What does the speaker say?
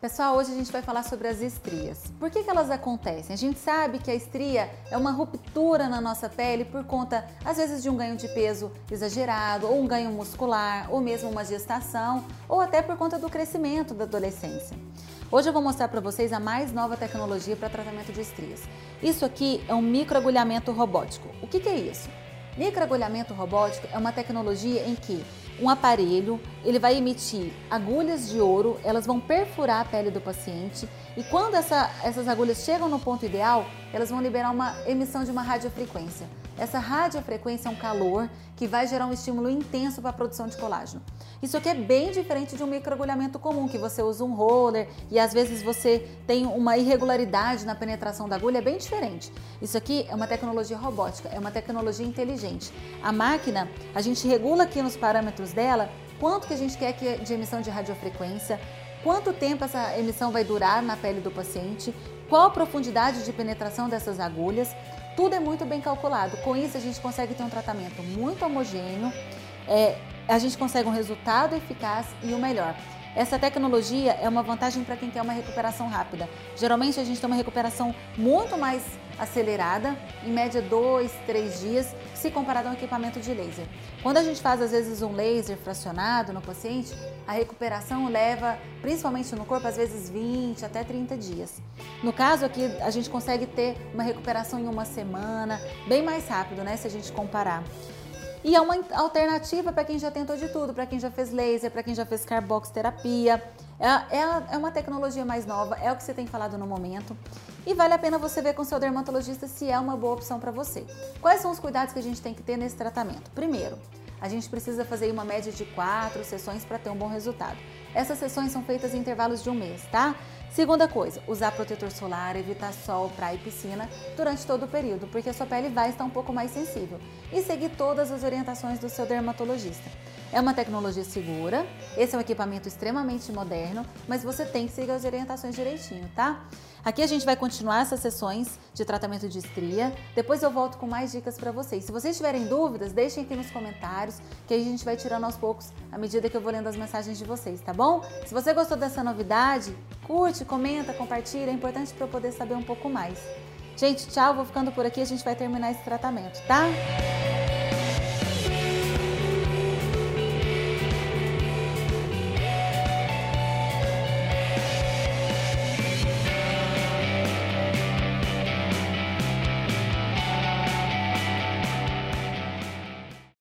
Pessoal, hoje a gente vai falar sobre as estrias. Por que que elas acontecem? A gente sabe que a estria é uma ruptura na nossa pele por conta, às vezes, de um ganho de peso exagerado, ou um ganho muscular, ou mesmo uma gestação, ou até por conta do crescimento da adolescência. Hoje eu vou mostrar para vocês a mais nova tecnologia para tratamento de estrias. Isso aqui é um microagulhamento robótico. O que que é isso? Microagulhamento robótico é uma tecnologia em que um aparelho, ele vai emitir agulhas de ouro, elas vão perfurar a pele do paciente e quando essas agulhas chegam no ponto ideal, elas vão liberar uma emissão de uma radiofrequência. Essa radiofrequência é um calor que vai gerar um estímulo intenso para a produção de colágeno. Isso aqui é bem diferente de um microagulhamento comum, que você usa um roller e às vezes você tem uma irregularidade na penetração da agulha, é bem diferente. Isso aqui é uma tecnologia robótica, é uma tecnologia inteligente. A máquina, a gente regula aqui nos parâmetros dela quanto que a gente quer de emissão de radiofrequência, quanto tempo essa emissão vai durar na pele do paciente, qual a profundidade de penetração dessas agulhas. Tudo é muito bem calculado. Com isso a gente consegue ter um tratamento muito homogêneo, a gente consegue um resultado eficaz e o melhor. Essa tecnologia é uma vantagem para quem quer uma recuperação rápida. Geralmente a gente tem uma recuperação muito mais acelerada, em média 2, 3 dias, se comparado a um equipamento de laser. Quando a gente faz às vezes um laser fracionado no paciente, a recuperação leva, principalmente no corpo, às vezes 20 até 30 dias. No caso aqui, a gente consegue ter uma recuperação em 1 semana, bem mais rápido, né, se a gente comparar. E é uma alternativa para quem já tentou de tudo, para quem já fez laser, para quem já fez carboxiterapia. É uma tecnologia mais nova, é o que você tem falado no momento. E vale a pena você ver com seu dermatologista se é uma boa opção para você. Quais são os cuidados que a gente tem que ter nesse tratamento? Primeiro, a gente precisa fazer uma média de 4 sessões para ter um bom resultado. Essas sessões são feitas em intervalos de 1 mês, tá? Segunda coisa, usar protetor solar, evitar sol, praia e piscina durante todo o período, porque a sua pele vai estar um pouco mais sensível. E seguir todas as orientações do seu dermatologista. É uma tecnologia segura, esse é um equipamento extremamente moderno, mas você tem que seguir as orientações direitinho, tá? Aqui a gente vai continuar essas sessões de tratamento de estria, depois eu volto com mais dicas para vocês. Se vocês tiverem dúvidas, deixem aqui nos comentários, que aí a gente vai tirando aos poucos à medida que eu vou lendo as mensagens de vocês, tá bom? Se você gostou dessa novidade, curte, comenta, compartilha, é importante para eu poder saber um pouco mais. Gente, tchau, vou ficando por aqui, a gente vai terminar esse tratamento, tá?